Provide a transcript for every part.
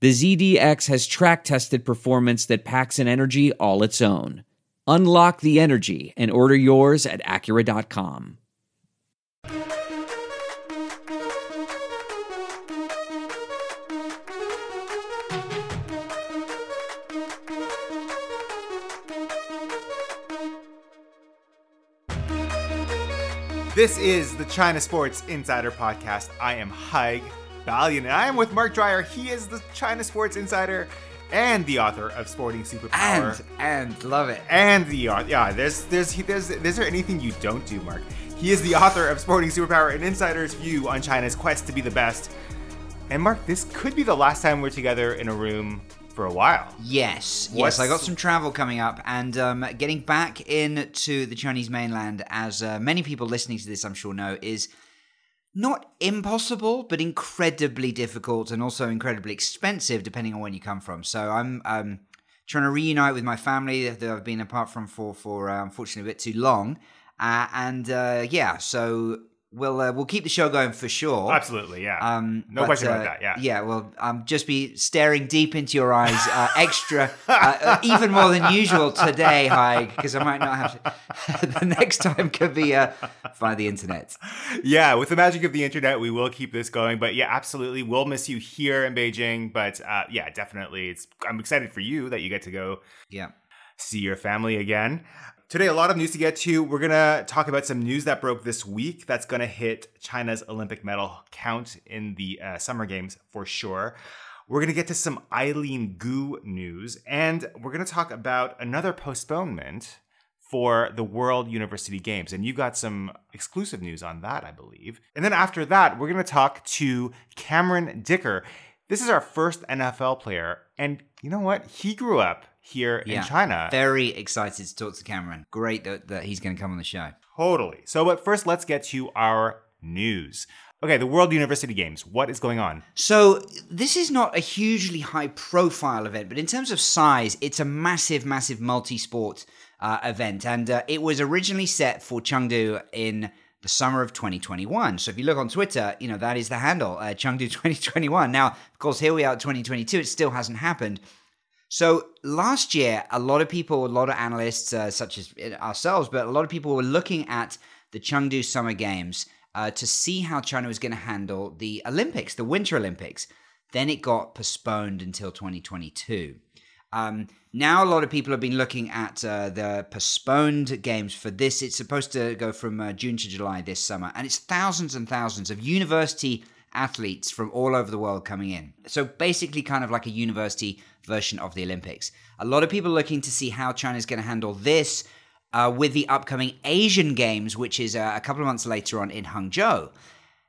the ZDX has track-tested performance that packs an energy all its own. Unlock the energy and order yours at Acura.com. This is the China Sports Insider Podcast. I am Haig Ballion, and I am with Mark Dreyer. He is the China Sports Insider and the author of Sporting Superpower. And love it. And the author. Yeah, is there anything you don't do, Mark? He is the author of Sporting Superpower, an insider's view on China's quest to be the best. And Mark, this could be the last time we're together in a room for a while. Yes, I got some travel coming up and getting back into the Chinese mainland, as many people listening to this I'm sure know, is not impossible, but incredibly difficult and also incredibly expensive depending on when you come from. So I'm trying to reunite with my family that I've been apart from for unfortunately a bit too long. So We'll keep the show going for sure. Absolutely, yeah. No question about that, yeah. Yeah, well, just be staring deep into your eyes, even more than usual today, Haig, because I might not have to. The next time could be via the internet. Yeah, with the magic of the internet, we will keep this going. But yeah, absolutely, we'll miss you here in Beijing. But yeah, definitely, I'm excited for you that you get to go see your family again. Today, a lot of news to get to. We're going to talk about some news that broke this week that's going to hit China's Olympic medal count in the Summer Games for sure. We're going to get to some Eileen Gu news, and we're going to talk about another postponement for the World University Games. And you got some exclusive news on that, I believe. And then after that, we're going to talk to Cameron Dicker. This is our first NFL player, and you know what? He grew up here in China. Very excited to talk to Cameron. Great that he's going to come on the show. Totally. So, but first, let's get to our news. Okay, the World University Games. What is going on? So, this is not a hugely high-profile event, but in terms of size, it's a massive, massive multi-sport event. And it was originally set for Chengdu in the summer of 2021. So if you look on Twitter, you know, that is the handle, Chengdu 2021. Now, of course, here we are at 2022. It still hasn't happened. So last year, a lot of people, a lot of analysts, such as ourselves, but a lot of people were looking at the Chengdu Summer Games to see how China was going to handle the Olympics, the Winter Olympics. Then it got postponed until 2022. Now a lot of people have been looking at the postponed games for this. It's supposed to go from June to July this summer, and it's thousands and thousands of university athletes from all over the world coming in. So basically kind of like a university version of the Olympics. A lot of people looking to see how China's going to handle this with the upcoming Asian Games, which is a couple of months later on in Hangzhou.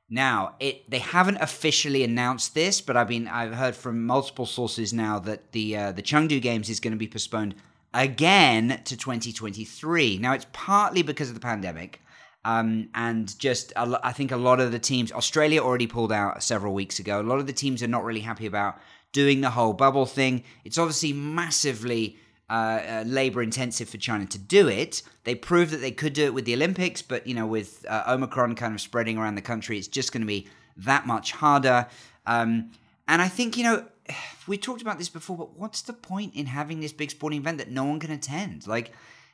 Now, they haven't officially announced this, but I've heard from multiple sources now that the Chengdu Games is going to be postponed again to 2023. Now, it's partly because of the pandemic. And just, I think a lot of the teams, Australia already pulled out several weeks ago. A lot of the teams are not really happy about doing the whole bubble thing. It's obviously massively labor intensive for China to do it. They proved that they could do it with the Olympics, but, you know, with Omicron kind of spreading around the country, it's just going to be that much harder. And I think, you know, we talked about this before, but what's the point in having this big sporting event that no one can attend? Like,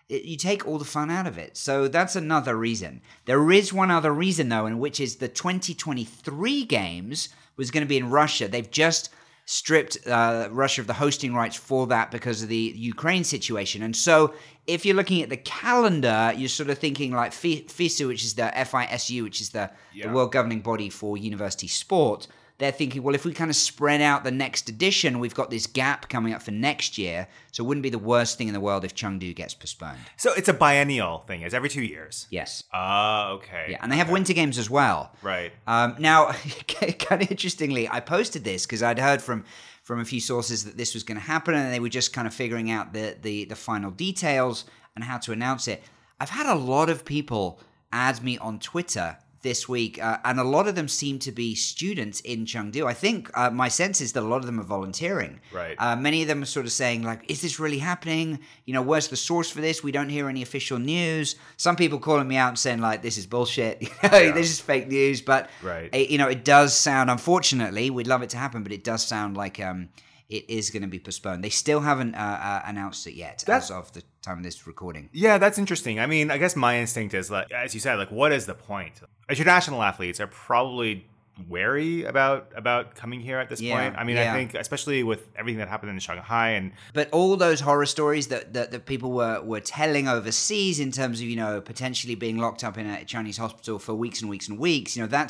you take all the fun out of it. So that's another reason. There is one other reason, though, and which is the 2023 games was going to be in Russia. They've just stripped Russia of the hosting rights for that because of the Ukraine situation. And so if you're looking at the calendar, you're sort of thinking like FISU, which is the FISU, which is the world governing body for university sport. They're thinking, well, if we kind of spread out the next edition, we've got this gap coming up for next year. So it wouldn't be the worst thing in the world if Chengdu gets postponed. So it's a biennial thing. It's every 2 years. Yes. Okay. Yeah, and they have winter games as well. Right. Now, kind of interestingly, I posted this because I'd heard from a few sources that this was going to happen, and they were just kind of figuring out the final details and how to announce it. I've had a lot of people add me on Twitter this week, and a lot of them seem to be students in Chengdu. I think my sense is that a lot of them are volunteering. Right. Many of them are sort of saying, like, is this really happening? You know, where's the source for this? We don't hear any official news. Some people calling me out and saying, like, this is bullshit. This is fake news. But, it does sound, unfortunately, we'd love it to happen, but it does sound like it is going to be postponed. They still haven't announced it yet as of the time of this recording. Yeah, that's interesting. I mean, I guess my instinct is, like, as you said, like, what is the point? International athletes are probably wary about coming here at this point. I mean, I think especially with everything that happened in Shanghai and but all those horror stories that people were telling overseas in terms of, you know, potentially being locked up in a Chinese hospital for weeks and weeks and weeks, you know,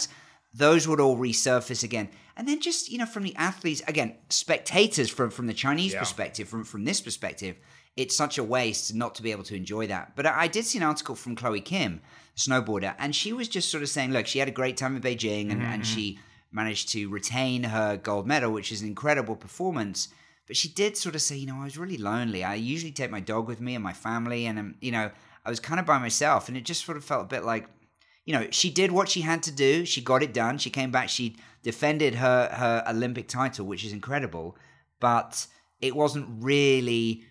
those would all resurface again. And then just, you know, from the athletes, again, spectators from the Chinese perspective, from this perspective, it's such a waste not to be able to enjoy that. But I did see an article from Chloe Kim, snowboarder, and she was just sort of saying, look, she had a great time in Beijing and she managed to retain her gold medal, which is an incredible performance. But she did sort of say, you know, I was really lonely. I usually take my dog with me and my family and, you know, I was kind of by myself and it just sort of felt a bit like, you know, she did what she had to do. She got it done. She came back. She defended her Olympic title, which is incredible. But it wasn't really,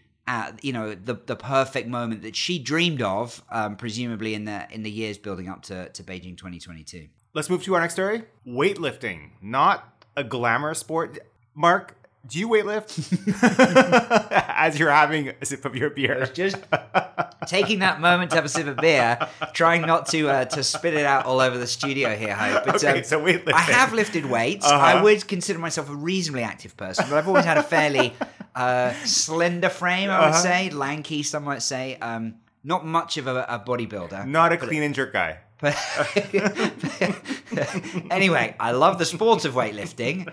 you know, the perfect moment that she dreamed of, presumably in the years building up to Beijing 2022. Let's move to our next story. Weightlifting, not a glamour sport. Mark, do you weightlift? As you're having a sip of your beer. I was just taking that moment to have a sip of beer, trying not to spit it out all over the studio here, Hope. But, okay, so weightlifting. I have lifted weights. Uh-huh. I would consider myself a reasonably active person, but I've always had a fairly slender frame, I would say. Lanky, some might say. Not much of a bodybuilder. Not a clean and jerk guy. Anyway, I love the sport of weightlifting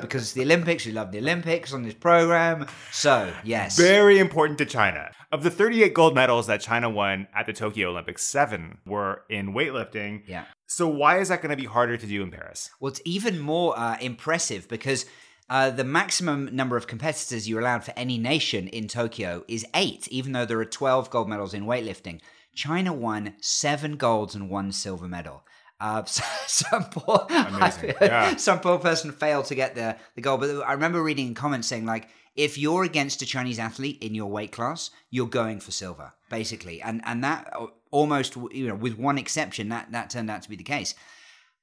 because it's the Olympics. We love the Olympics on this program. So, yes. Very important to China. Of the 38 gold medals that China won at the Tokyo Olympics, 7 were in weightlifting. Yeah. So why is that going to be harder to do in Paris? Well, it's even more impressive because the maximum number of competitors you're allowed for any nation in Tokyo is 8, even though there are 12 gold medals in weightlifting. China won 7 golds and 1 silver medal. Some poor person failed to get the gold. But I remember reading in comments saying, like, if you're against a Chinese athlete in your weight class, you're going for silver, basically. And that almost, you know, with one exception, that turned out to be the case.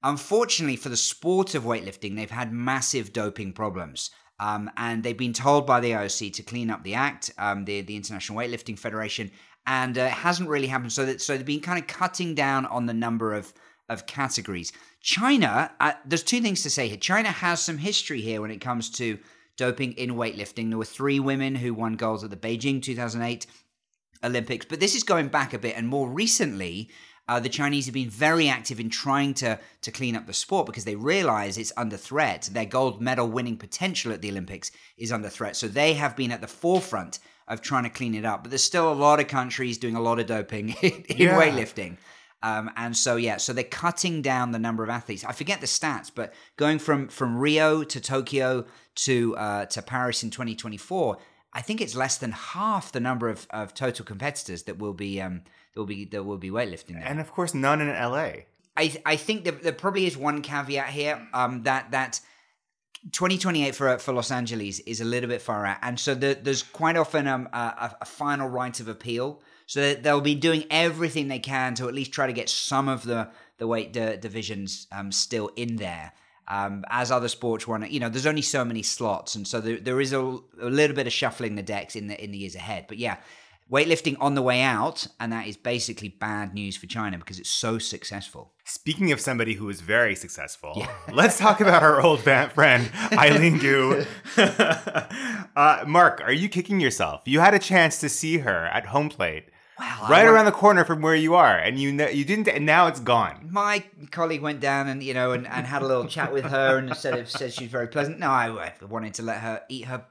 Unfortunately, for the sport of weightlifting, they've had massive doping problems. And they've been told by the IOC to clean up the act, the International Weightlifting Federation, and it hasn't really happened. So they've been kind of cutting down on the number of categories. China, there's two things to say here. China has some history here when it comes to doping in weightlifting. There were 3 women who won golds at the Beijing 2008 Olympics. But this is going back a bit. And more recently, the Chinese have been very active in trying to clean up the sport because they realize it's under threat. Their gold medal winning potential at the Olympics is under threat. So they have been at the forefront of trying to clean it up. But there's still a lot of countries doing a lot of doping in weightlifting. And so, so they're cutting down the number of athletes. I forget the stats, but going from Rio to Tokyo to Paris in 2024, I think it's less than half the number of total competitors that will be that will be weightlifting there. And of course, none in LA. I think there probably is one caveat here that 2028 for Los Angeles is a little bit far out, and so there's quite often a final right of appeal. So they'll be doing everything they can to at least try to get some of the weight divisions still in there. As other sports run, you know, there's only so many slots. And so there is a little bit of shuffling the decks in the years ahead. But yeah, weightlifting on the way out, and that is basically bad news for China because it's so successful. Speaking of somebody who is very successful, let's talk about our old friend, Eileen Gu. Mark, are you kicking yourself? You had a chance to see her at home plate. Wow, right around the corner from where you are, and you didn't, and now it's gone. My colleague went down and and had a little chat with her, and said she's very pleasant. No, I wanted to let her eat her,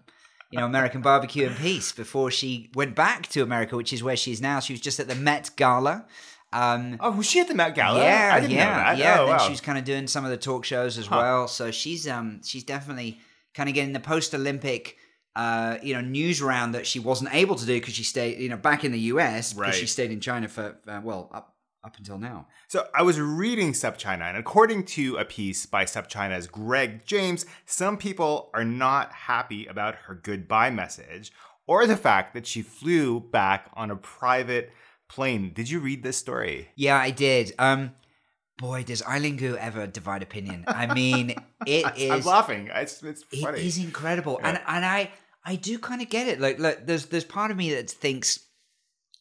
American barbecue in peace before she went back to America, which is where she is now. She was just at the Met Gala. Was she at the Met Gala? Yeah, I didn't know that. Yeah. Oh, then she was kind of doing some of the talk shows as well. So she's definitely kind of getting the post-Olympic. News round that she wasn't able to do because she stayed, back in the U.S. Right. Because she stayed in China for, up until now. So I was reading SupChina, and according to a piece by SupChina's Greg James, some people are not happy about her goodbye message or the fact that she flew back on a private plane. Did you read this story? Yeah, I did. Boy, does Eileen Gu ever divide opinion? I mean, it is... I'm laughing. It's funny. It is incredible. Yeah. And I do kind of get it. Like, look, there's part of me that thinks,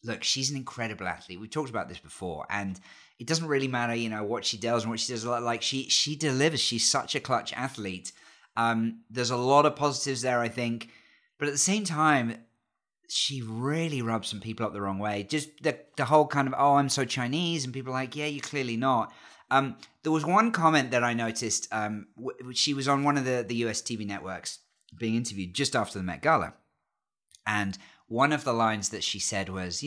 look, she's an incredible athlete. We've talked about this before, and it doesn't really matter, what she does and what she does. Like, she delivers. She's such a clutch athlete. There's a lot of positives there, I think, but at the same time, she really rubs some people up the wrong way. Just the whole kind of, oh, I'm so Chinese, and people are like, yeah, you're clearly not. There was one comment that I noticed. She was on one of the US TV networks, being interviewed just after the Met Gala. And one of the lines that she said was,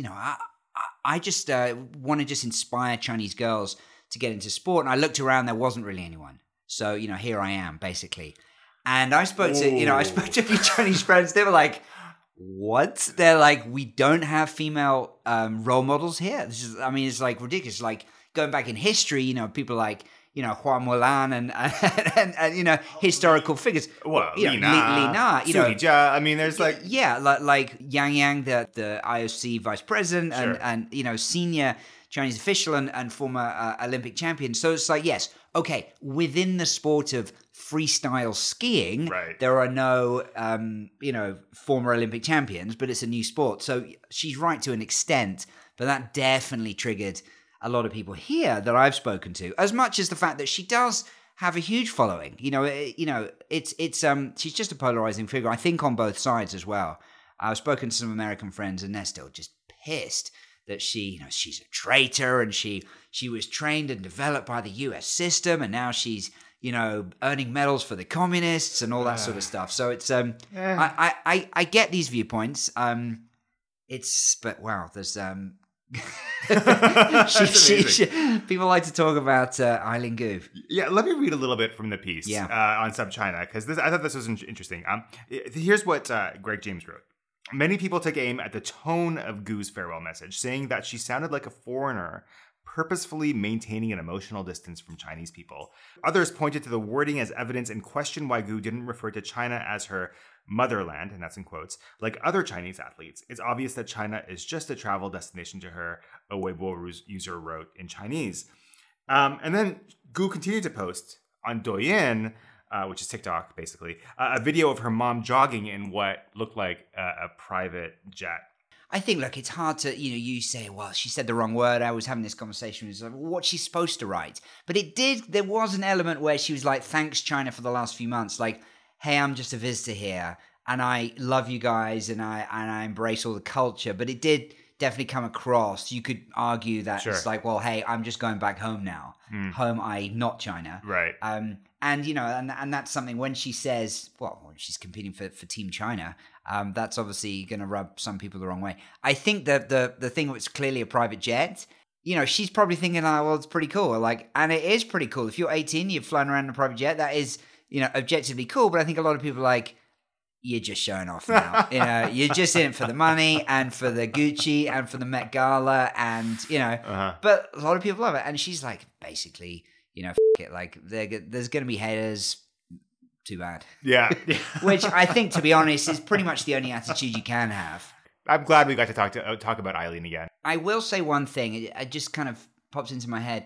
I just want to just inspire Chinese girls to get into sport. And I looked around, there wasn't really anyone. So, here I am, basically. And I spoke to, I spoke to a few Chinese friends. They were like, what? They're like, we don't have female role models here. This is, it's like ridiculous. Like going back in history, people like, Hua Mulan and historical figures. Well, Li Na, Sujia. There's like Yang Yang, the IOC vice president, sure. and senior Chinese official and former Olympic champion. So it's like, yes, okay, within the sport of freestyle skiing, right. There are no former Olympic champions, but it's a new sport. So she's right to an extent, but that definitely triggered a lot of people here that I've spoken to, as much as the fact that she does have a huge following. She's just a polarizing figure, I think, on both sides as well. I've spoken to some American friends, and they're still just pissed that she, she's a traitor, and she was trained and developed by the U.S. system, and now she's, earning medals for the communists and all that sort of stuff. So it's, I get these viewpoints. But wow, there's, people like to talk about Eileen Gu. Yeah, let me read a little bit from the piece on SupChina, because I thought this was interesting. Here's what Greg James wrote. Many people took aim at the tone of Gu's farewell message, saying that she sounded like a foreigner purposefully maintaining an emotional distance from Chinese people. Others pointed to the wording as evidence and questioned why Gu didn't refer to China as her motherland, and that's in quotes, like other Chinese athletes. It's obvious that China is just a travel destination to her, a Weibo user wrote in Chinese. And then Gu continued to post on Douyin, which is TikTok, basically, a video of her mom jogging in what looked like a private jet. I think, look, it's hard to, you say, well, she said the wrong word. I was having this conversation with what she's supposed to write. But there was an element where she was like, thanks, China, for the last few months. Like, hey, I'm just a visitor here, and I love you guys, and I embrace all the culture. But it did definitely come across. You could argue that It's like, well, hey, I'm just going back home now. Home, i.e., not China. Right. And that's something when she says, well, when she's competing for Team China, that's obviously going to rub some people the wrong way. I think that the thing was clearly a private jet. She's probably thinking, oh, well, it's pretty cool. Like, and it is pretty cool. If you're 18, you're flying around in a private jet. That is, objectively cool. But I think a lot of people are like, you're just showing off now. You're just in it for the money and for the Gucci and for the Met Gala and, But a lot of people love it. And she's like, basically... f*** it. Like, there's going to be haters. Too bad. Yeah. Which I think, to be honest, is pretty much the only attitude you can have. I'm glad we got to talk about Eileen again. I will say one thing. It just kind of pops into my head.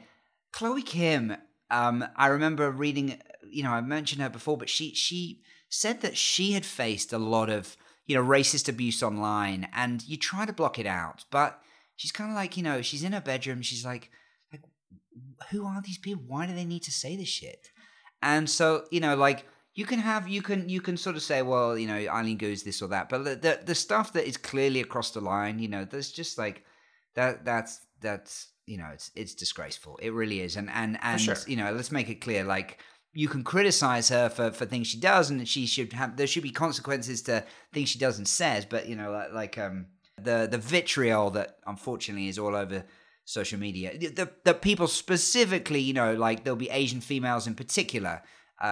Chloe Kim, I remember reading, I mentioned her before, but she said that she had faced a lot of you know, racist abuse online, and you try to block it out, but she's kind of like, you know, she's in her bedroom. She's like, who are these people? Why do they need to say this shit? And so, you know, like, you can sort of say, well, you know, Eileen Gu's this or that, but the stuff that is clearly across the line, you know, there's just like that's you know, it's disgraceful. It really is. And for sure. You know, let's make it clear, like, you can criticize her for things she does, and she should have, there should be consequences to things she does and says, but, you know, like the vitriol that unfortunately is all over social media, the people specifically, you know, like, there'll be Asian females in particular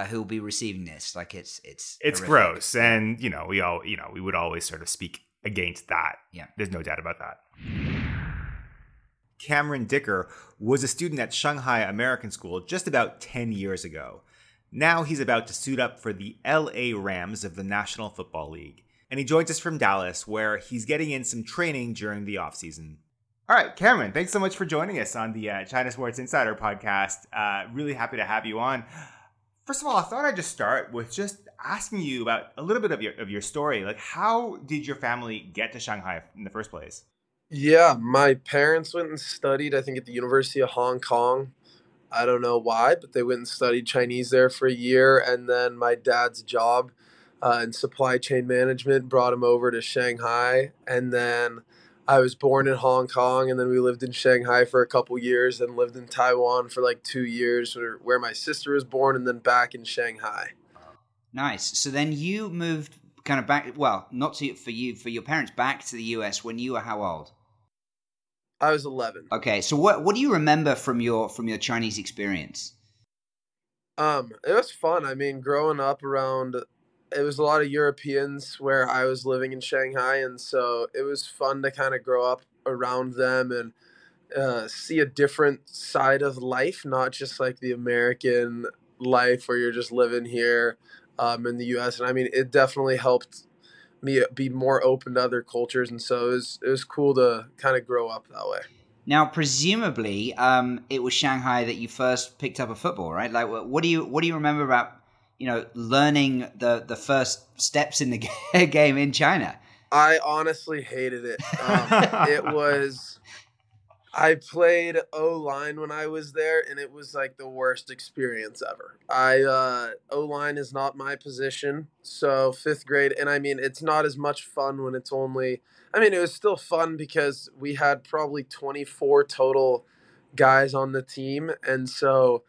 who'll be receiving this. Like, it's horrific. Gross. And, you know, we would always sort of speak against that. Yeah. There's no doubt about that. Cameron Dicker was a student at Shanghai American School just about 10 years ago. Now he's about to suit up for the LA Rams of the National Football League. And he joins us from Dallas, where he's getting in some training during the offseason. All right, Cameron, thanks so much for joining us on the China Sports Insider podcast. Really happy to have you on. First of all, I thought I'd just start with just asking you about a little bit of your story. Like, how did your family get to Shanghai in the first place? Yeah, my parents went and studied, I think, at the University of Hong Kong. I don't know why, but they went and studied Chinese there for a year. And then my dad's job in supply chain management brought him over to Shanghai. And then I was born in Hong Kong, and then we lived in Shanghai for a couple years, and lived in Taiwan for like 2 years, where my sister was born, and then back in Shanghai. Nice. So then you moved kind of back, well, not to for your parents, back to the U.S. when you were how old? I was 11. Okay. So what do you remember from your Chinese experience? It was fun. I mean, growing up around, it was a lot of Europeans where I was living in Shanghai, and so it was fun to kind of grow up around them and see a different side of life, not just like the American life where you're just living here in the U.S. And I mean, it definitely helped me be more open to other cultures, and so it was cool to kind of grow up that way. Now, presumably, it was Shanghai that you first picked up a football, right? Like, what do you remember about, you know, learning the first steps in the game in China? I honestly hated it. I played O-line when I was there, and it was like the worst experience ever. O-line is not my position, so 5th grade, and I mean, it's not as much fun when it's only, I mean, it was still fun because we had probably 24 total guys on the team, and so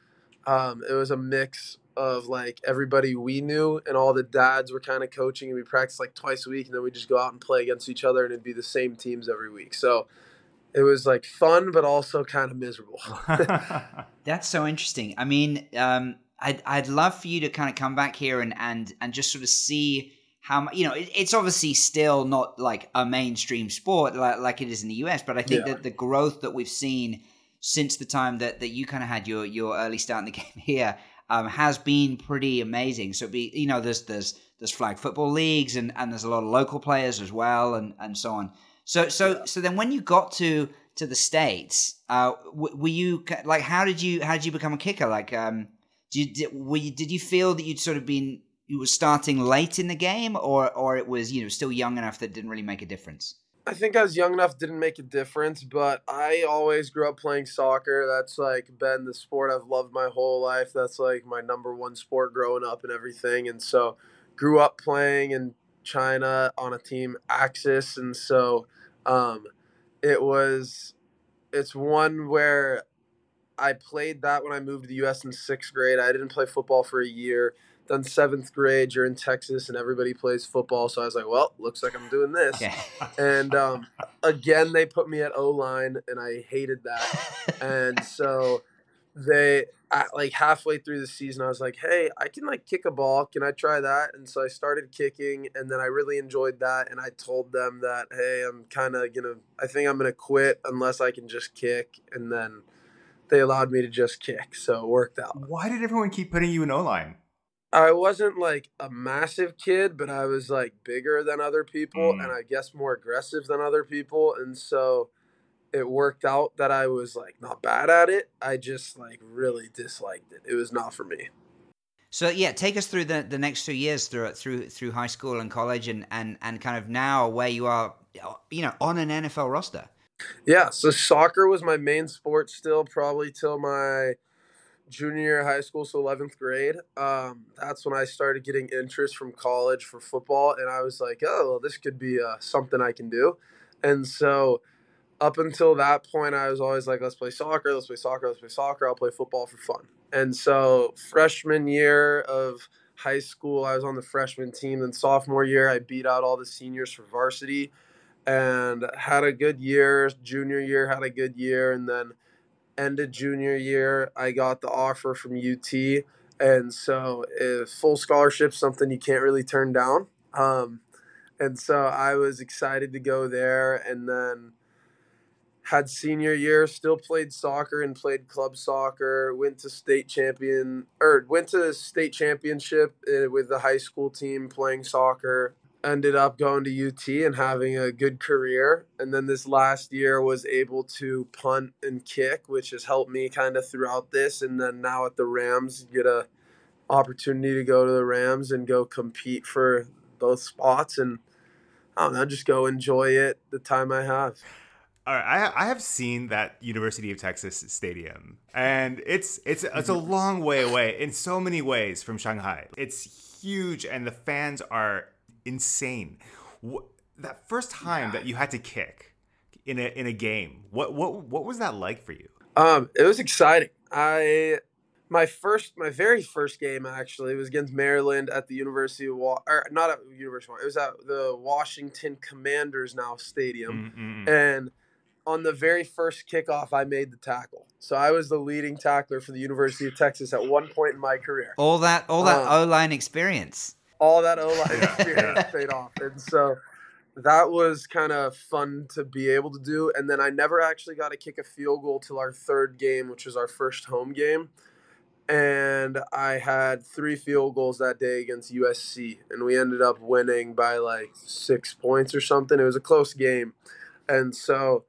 it was a mix of like everybody we knew, and all the dads were kind of coaching, and we practiced like twice a week, and then we just go out and play against each other, and it'd be the same teams every week. So it was like fun, but also kind of miserable. That's so interesting. I mean, I'd love for you to kind of come back here and just sort of see how, you know, it's obviously still not like a mainstream sport like it is in the US, but I think that the growth that we've seen since the time that you kind of had your early start in the game here has been pretty amazing. So, you know, there's flag football leagues and there's a lot of local players as well and so on. So then when you got to the States, were you like, how did you become a kicker? Like, did you feel that you'd sort of been, you were starting late in the game, or it was, you know, still young enough that it didn't really make a difference? I think I was young enough, didn't make a difference, but I always grew up playing soccer. That's like been the sport I've loved my whole life. That's like my number one sport growing up and everything. And so grew up playing in China on a team, Axis. And so it's one where I played that when I moved to the U.S. in 6th grade. I didn't play football for a year. Then 7th grade, you're in Texas and everybody plays football. So I was like, well, looks like I'm doing this. Okay. And again, they put me at O-line and I hated that. And so like halfway through the season, I was like, hey, I can like kick a ball. Can I try that? And so I started kicking, and then I really enjoyed that. And I told them that, hey, I think I'm going to quit unless I can just kick. And then they allowed me to just kick. So it worked out. Why did everyone keep putting you in O-line? I wasn't like a massive kid, but I was like bigger than other people and I guess more aggressive than other people. And so it worked out that I was like not bad at it. I just like really disliked it. It was not for me. So yeah, take us through the next 2 years through high school and college, and kind of now where you are, you know, on an NFL roster. Yeah, so soccer was my main sport still, probably till my junior year of high school, so 11th grade. That's when I started getting interest from college for football, and I was like, oh, well, this could be something I can do. And so up until that point, I was always like, let's play soccer. I'll play football for fun. And so freshman year of high school, I was on the freshman team. Then sophomore year, I beat out all the seniors for varsity and had a good year. Junior year, had a good year. And then ended junior year, I got the offer from UT. And so full scholarship, something you can't really turn down. And so I was excited to go there. And then had senior year, still played soccer and played club soccer, went to state championship with the high school team playing soccer, ended up going to UT and having a good career. And then this last year was able to punt and kick, which has helped me kind of throughout this. And then now at the Rams, get a opportunity to go to the Rams and go compete for both spots. And I don't know, just go enjoy it the time I have. All right, I have seen that University of Texas stadium, and it's a long way away in so many ways from Shanghai. It's huge, and the fans are insane. That first time that you had to kick in a game, what was that like for you? It was exciting. My very first game actually was against Maryland at the University of it was at the Washington Commanders now stadium, and on the very first kickoff, I made the tackle. So I was the leading tackler for the University of Texas at one point in my career. All that O-line experience. All that O-line experience paid off. And so that was kind of fun to be able to do. And then I never actually got to kick a field goal till our third game, which was our first home game. And I had 3 field goals that day against USC. And we ended up winning by like 6 points or something. It was a close game. And so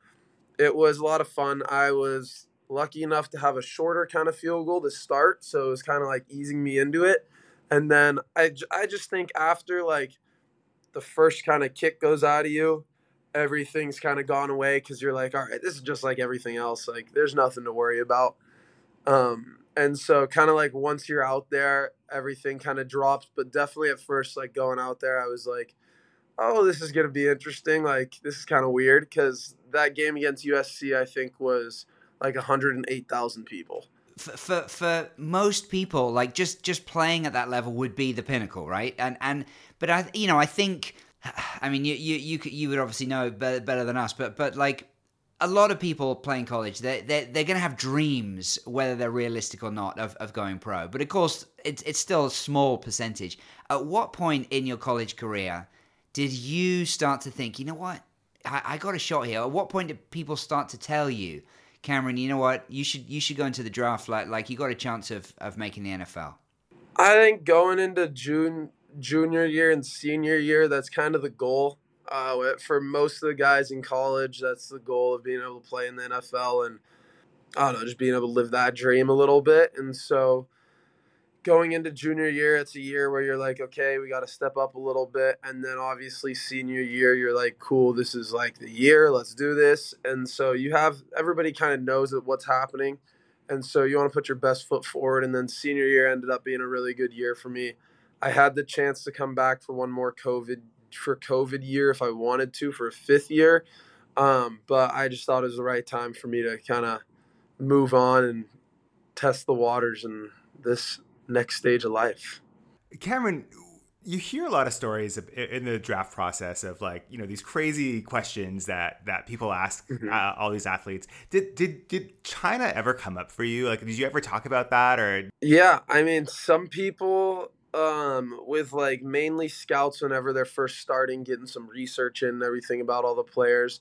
it was a lot of fun. I was lucky enough to have a shorter kind of field goal to start, so it was kind of like easing me into it. And then I just think after like the first kind of kick goes out of you, everything's kind of gone away because you're like, all right, this is just like everything else. Like there's nothing to worry about. And so kind of like once you're out there, everything kind of drops. But definitely at first, like going out there, I was like, oh, this is going to be interesting. Like, this is kind of weird because that game against USC, I think, was like 108,000 people. For most people, like just playing at that level would be the pinnacle, right? But I think you would obviously know better than us, but like a lot of people playing college, they're going to have dreams, whether they're realistic or not, of going pro. But of course, it's still a small percentage. At what point in your college career did you start to think, you know what, I got a shot here? At what point did people start to tell you, Cameron, you know what, you should go into the draft, like you got a chance of making the NFL? I think going into junior year and senior year, that's kind of the goal. For most of the guys in college, that's the goal of being able to play in the NFL and, I don't know, just being able to live that dream a little bit. And so going into junior year, it's a year where you're like, okay, we got to step up a little bit. And then obviously senior year, you're like, cool, this is like the year, let's do this. And so you have, everybody kind of knows that what's happening. And so you want to put your best foot forward. And then senior year ended up being a really good year for me. I had the chance to come back for one more COVID year if I wanted to, for a 5th year. But I just thought it was the right time for me to kind of move on and test the waters in this next stage of life. Cameron, you hear a lot of stories in the draft process of like, you know, these crazy questions that people ask all these athletes. Did China ever come up for you? Like, did you ever talk about that? Or yeah, I mean, some people with like mainly scouts, whenever they're first starting, getting some research in and everything about all the players,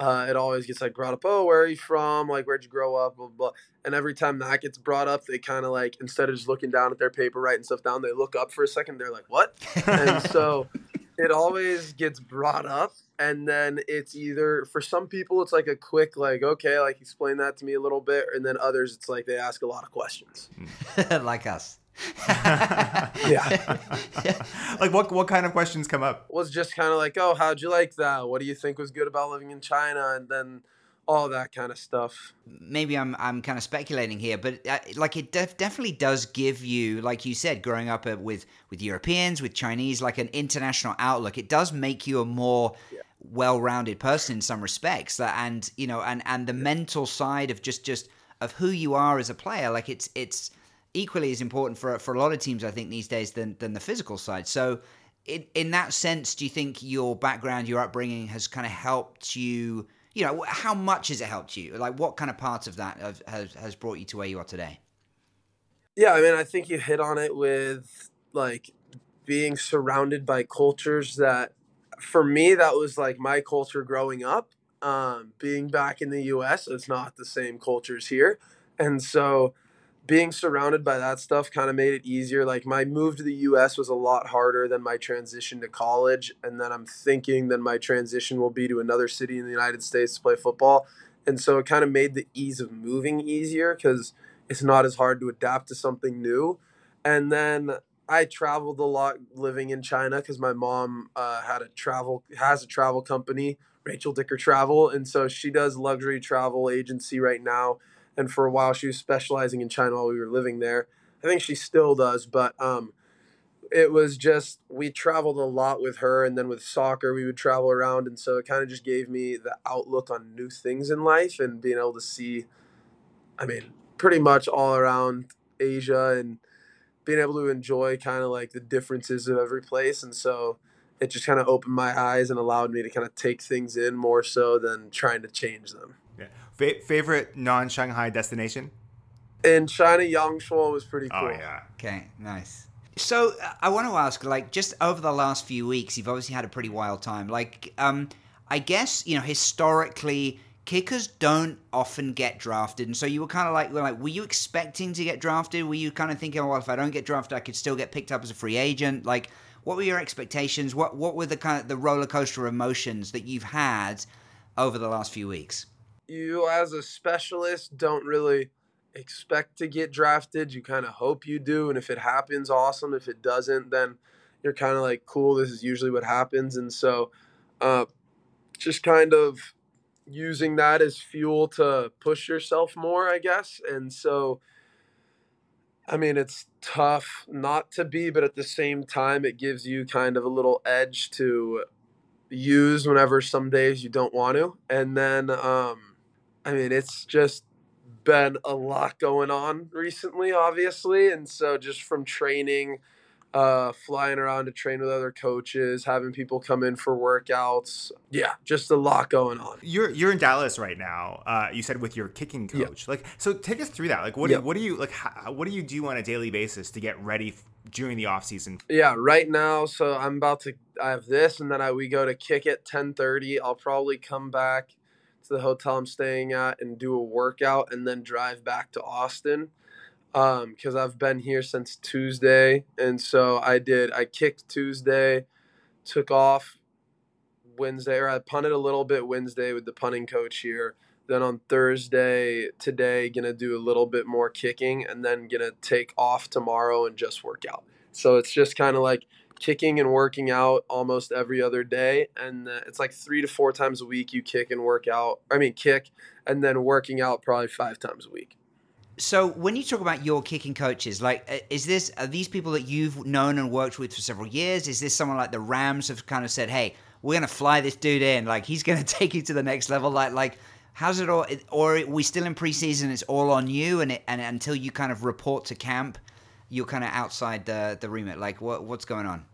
it always gets like brought up, oh, where are you from? Like, where'd you grow up? Blah, blah, blah. And every time that gets brought up, they kind of like, instead of just looking down at their paper, writing stuff down, they look up for a second. They're like, what? And so it always gets brought up. And then it's either, for some people, it's like a quick, like, okay, like explain that to me a little bit. And then others, it's like, they ask a lot of questions. Like us. Yeah. Like what kind of questions come up? Was just kind of like, oh, how'd you like that? What do you think was good about living in China? And then all that kind of stuff. Maybe I'm kind of speculating here, but like it definitely does give you, like you said, growing up with Europeans, with Chinese, like an international outlook. It does make you a more well-rounded person in some respects. And, you know, and the mental side of just of who you are as a player, like it's equally as important for a lot of teams, I think, these days than the physical side. So in that sense, do you think your background, your upbringing has kind of helped you? You know, how much has it helped you? Like, what kind of parts of that has brought you to where you are today? Yeah, I mean, I think you hit on it with, like, being surrounded by cultures that, for me, that was, like, my culture growing up. Being back in the U.S., it's not the same cultures here. And so being surrounded by that stuff kind of made it easier. Like, my move to the U.S. was a lot harder than my transition to college. And then I'm thinking that my transition will be to another city in the United States to play football. And so it kind of made the ease of moving easier because it's not as hard to adapt to something new. And then I traveled a lot living in China because my mom has a travel company, Rachel Dicker Travel. And so she does luxury travel agency right now. And for a while, she was specializing in China while we were living there. I think she still does, but it was just, we traveled a lot with her, and then with soccer, we would travel around. And so it kind of just gave me the outlook on new things in life and being able to see, I mean, pretty much all around Asia and being able to enjoy kind of like the differences of every place. And so it just kind of opened my eyes and allowed me to kind of take things in more so than trying to change them. Yeah. Favorite non-Shanghai destination? In China, Yangshuo was pretty cool. Oh, yeah. Okay, nice. So I want to ask, like, just over the last few weeks, you've obviously had a pretty wild time. Like, I guess, you know, historically, kickers don't often get drafted. And so you were kind of like, were you expecting to get drafted? Were you kind of thinking, oh, well, if I don't get drafted, I could still get picked up as a free agent? Like, what were your expectations? What were the kind of the roller coaster of emotions that you've had over the last few weeks? You as a specialist don't really expect to get drafted. You kind of hope you do. And if it happens, awesome. If it doesn't, then you're kind of like, cool, this is usually what happens. And so just kind of using that as fuel to push yourself more, I guess. And so, I mean, it's tough not to be, but at the same time, it gives you kind of a little edge to use whenever some days you don't want to. And then, I mean, it's just been a lot going on recently, obviously. And so just from training, flying around to train with other coaches, having people come in for workouts. Yeah, just a lot going on. You're in Dallas right now. You said with your kicking coach. Yep. Like, so take us through that. Like, what do you do on a daily basis to get ready during the off season? Yeah, right now. So I have this, and then we go to kick at 10:30. I'll probably come back to the hotel I'm staying at and do a workout and then drive back to Austin because I've been here since Tuesday. And so I kicked Tuesday, took off Wednesday, or I punted a little bit Wednesday with the punting coach here. Then on Thursday, today, going to do a little bit more kicking and then going to take off tomorrow and just work out. So it's just kind of like kicking and working out almost every other day. And it's like 3 to 4 times a week you kick and then working out probably 5 times a week. So when you talk about your kicking coaches, like, are these people that you've known and worked with for several years? Is this someone like the Rams have kind of said, hey, we're going to fly this dude in, like he's going to take you to the next level? Like, how's it all, or are we still in preseason? It's all on you, and until you kind of report to camp, you're kind of outside the remit. Like, what's going on?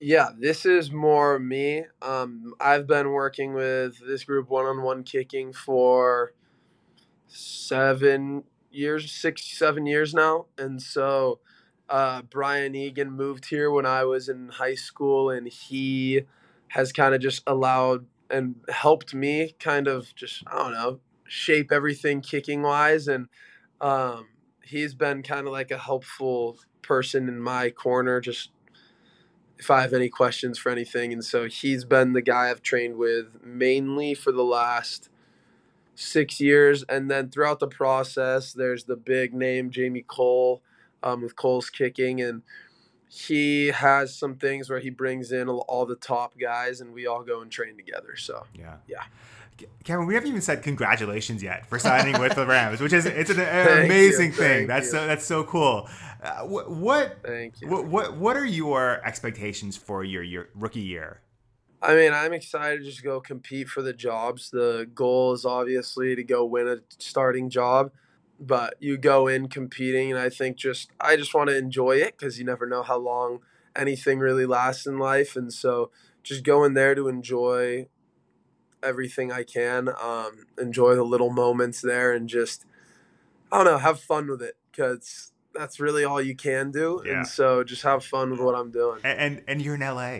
Yeah, this is more me. I've been working with this group one-on-one kicking for 7 years now. And so Brian Egan moved here when I was in high school, and he has kind of just allowed and helped me kind of just, I don't know, shape everything kicking wise. And he's been kind of like a helpful person in my corner, just if I have any questions for anything. And so he's been the guy I've trained with mainly for the last 6 years. And then throughout the process, there's the big name, Jamie Cole, with Cole's Kicking, and he has some things where he brings in all the top guys and we all go and train together. So yeah. Cameron, we haven't even said congratulations yet for signing with the Rams, which is it's an amazing thing. That's so cool. What are your expectations for your rookie year? I mean, I'm excited to just go compete for the jobs. The goal is obviously to go win a starting job, but you go in competing, and I just want to enjoy it because you never know how long anything really lasts in life, and so just go in there to enjoy everything I can, enjoy the little moments there, and just, I don't know, have fun with it because that's really all you can do. Yeah. And so just have fun with what I'm doing. And you're in LA.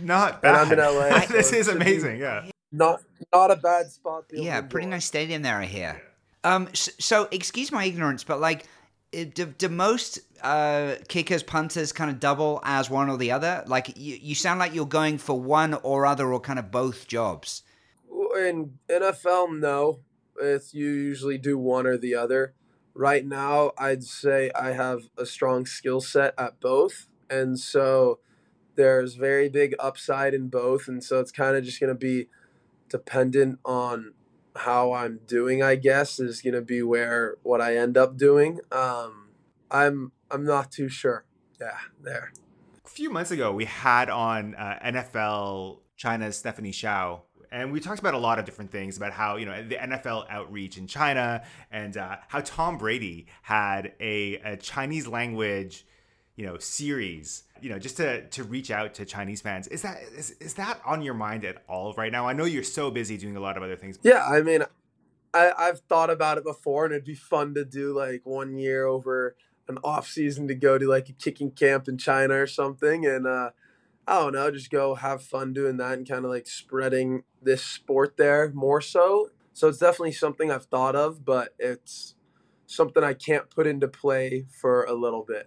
Not bad. And I'm in LA. This is amazing. Yeah. Not a bad spot. Yeah, pretty nice stadium there, I hear. So excuse my ignorance, but like, do most kickers, punters kind of double as one or the other? Like you sound like you're going for one or other or kind of both jobs. In NFL, no. You usually do one or the other. Right now, I'd say I have a strong skill set at both. And so there's very big upside in both. And so it's kind of just going to be dependent on how I'm doing, I guess, is going to be what I end up doing. I'm not too sure. Yeah, there. A few months ago, we had on NFL China's Stephanie Xiao, and we talked about a lot of different things about how, you know, the NFL outreach in China, and how Tom Brady had a Chinese language, you know, series, you know, just to reach out to Chinese fans. Is that on your mind at all right now? I know you're so busy doing a lot of other things. Yeah, I mean, I've thought about it before, and it'd be fun to do like one year over an off season to go to like a kicking camp in China or something. And I don't know, just go have fun doing that and kind of like spreading this sport there more so. So it's definitely something I've thought of, but it's something I can't put into play for a little bit.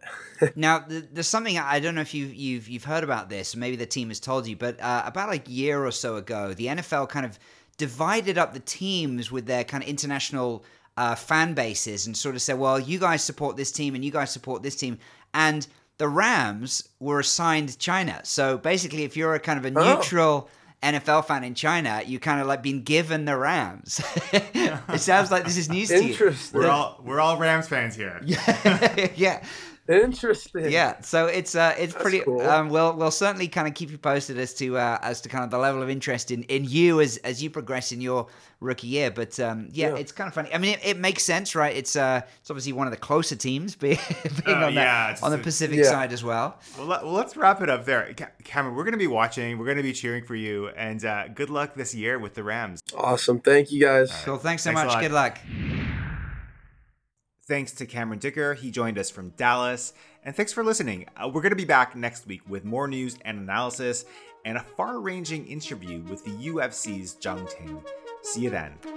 Now, there's something, I don't know if you've heard about this, maybe the team has told you, but about a year or so ago, the NFL kind of divided up the teams with their kind of international fan bases and sort of said, well, you guys support this team and you guys support this team. And the Rams were assigned China. So basically, if you're a kind of a neutral NFL fan in China, you kind of like been given the Rams. It sounds like this is news to you. Interesting. We're all Rams fans here. Yeah. Interesting. Yeah. So it's that's pretty cool. We'll certainly kind of keep you posted as to kind of the level of interest in you as you progress in your rookie year. But it's kind of funny. I mean, it makes sense, right? It's obviously one of the closer teams being on the Pacific side as well. Well, let's wrap it up there, Cameron. We're going to be watching. We're going to be cheering for you, and good luck this year with the Rams. Awesome. Thank you, guys. Right. Cool. Thanks so much. Good luck. Thanks to Cameron Dicker. He joined us from Dallas. And thanks for listening. We're going to be back next week with more news and analysis and a far-ranging interview with the UFC's Zhang Ting. See you then.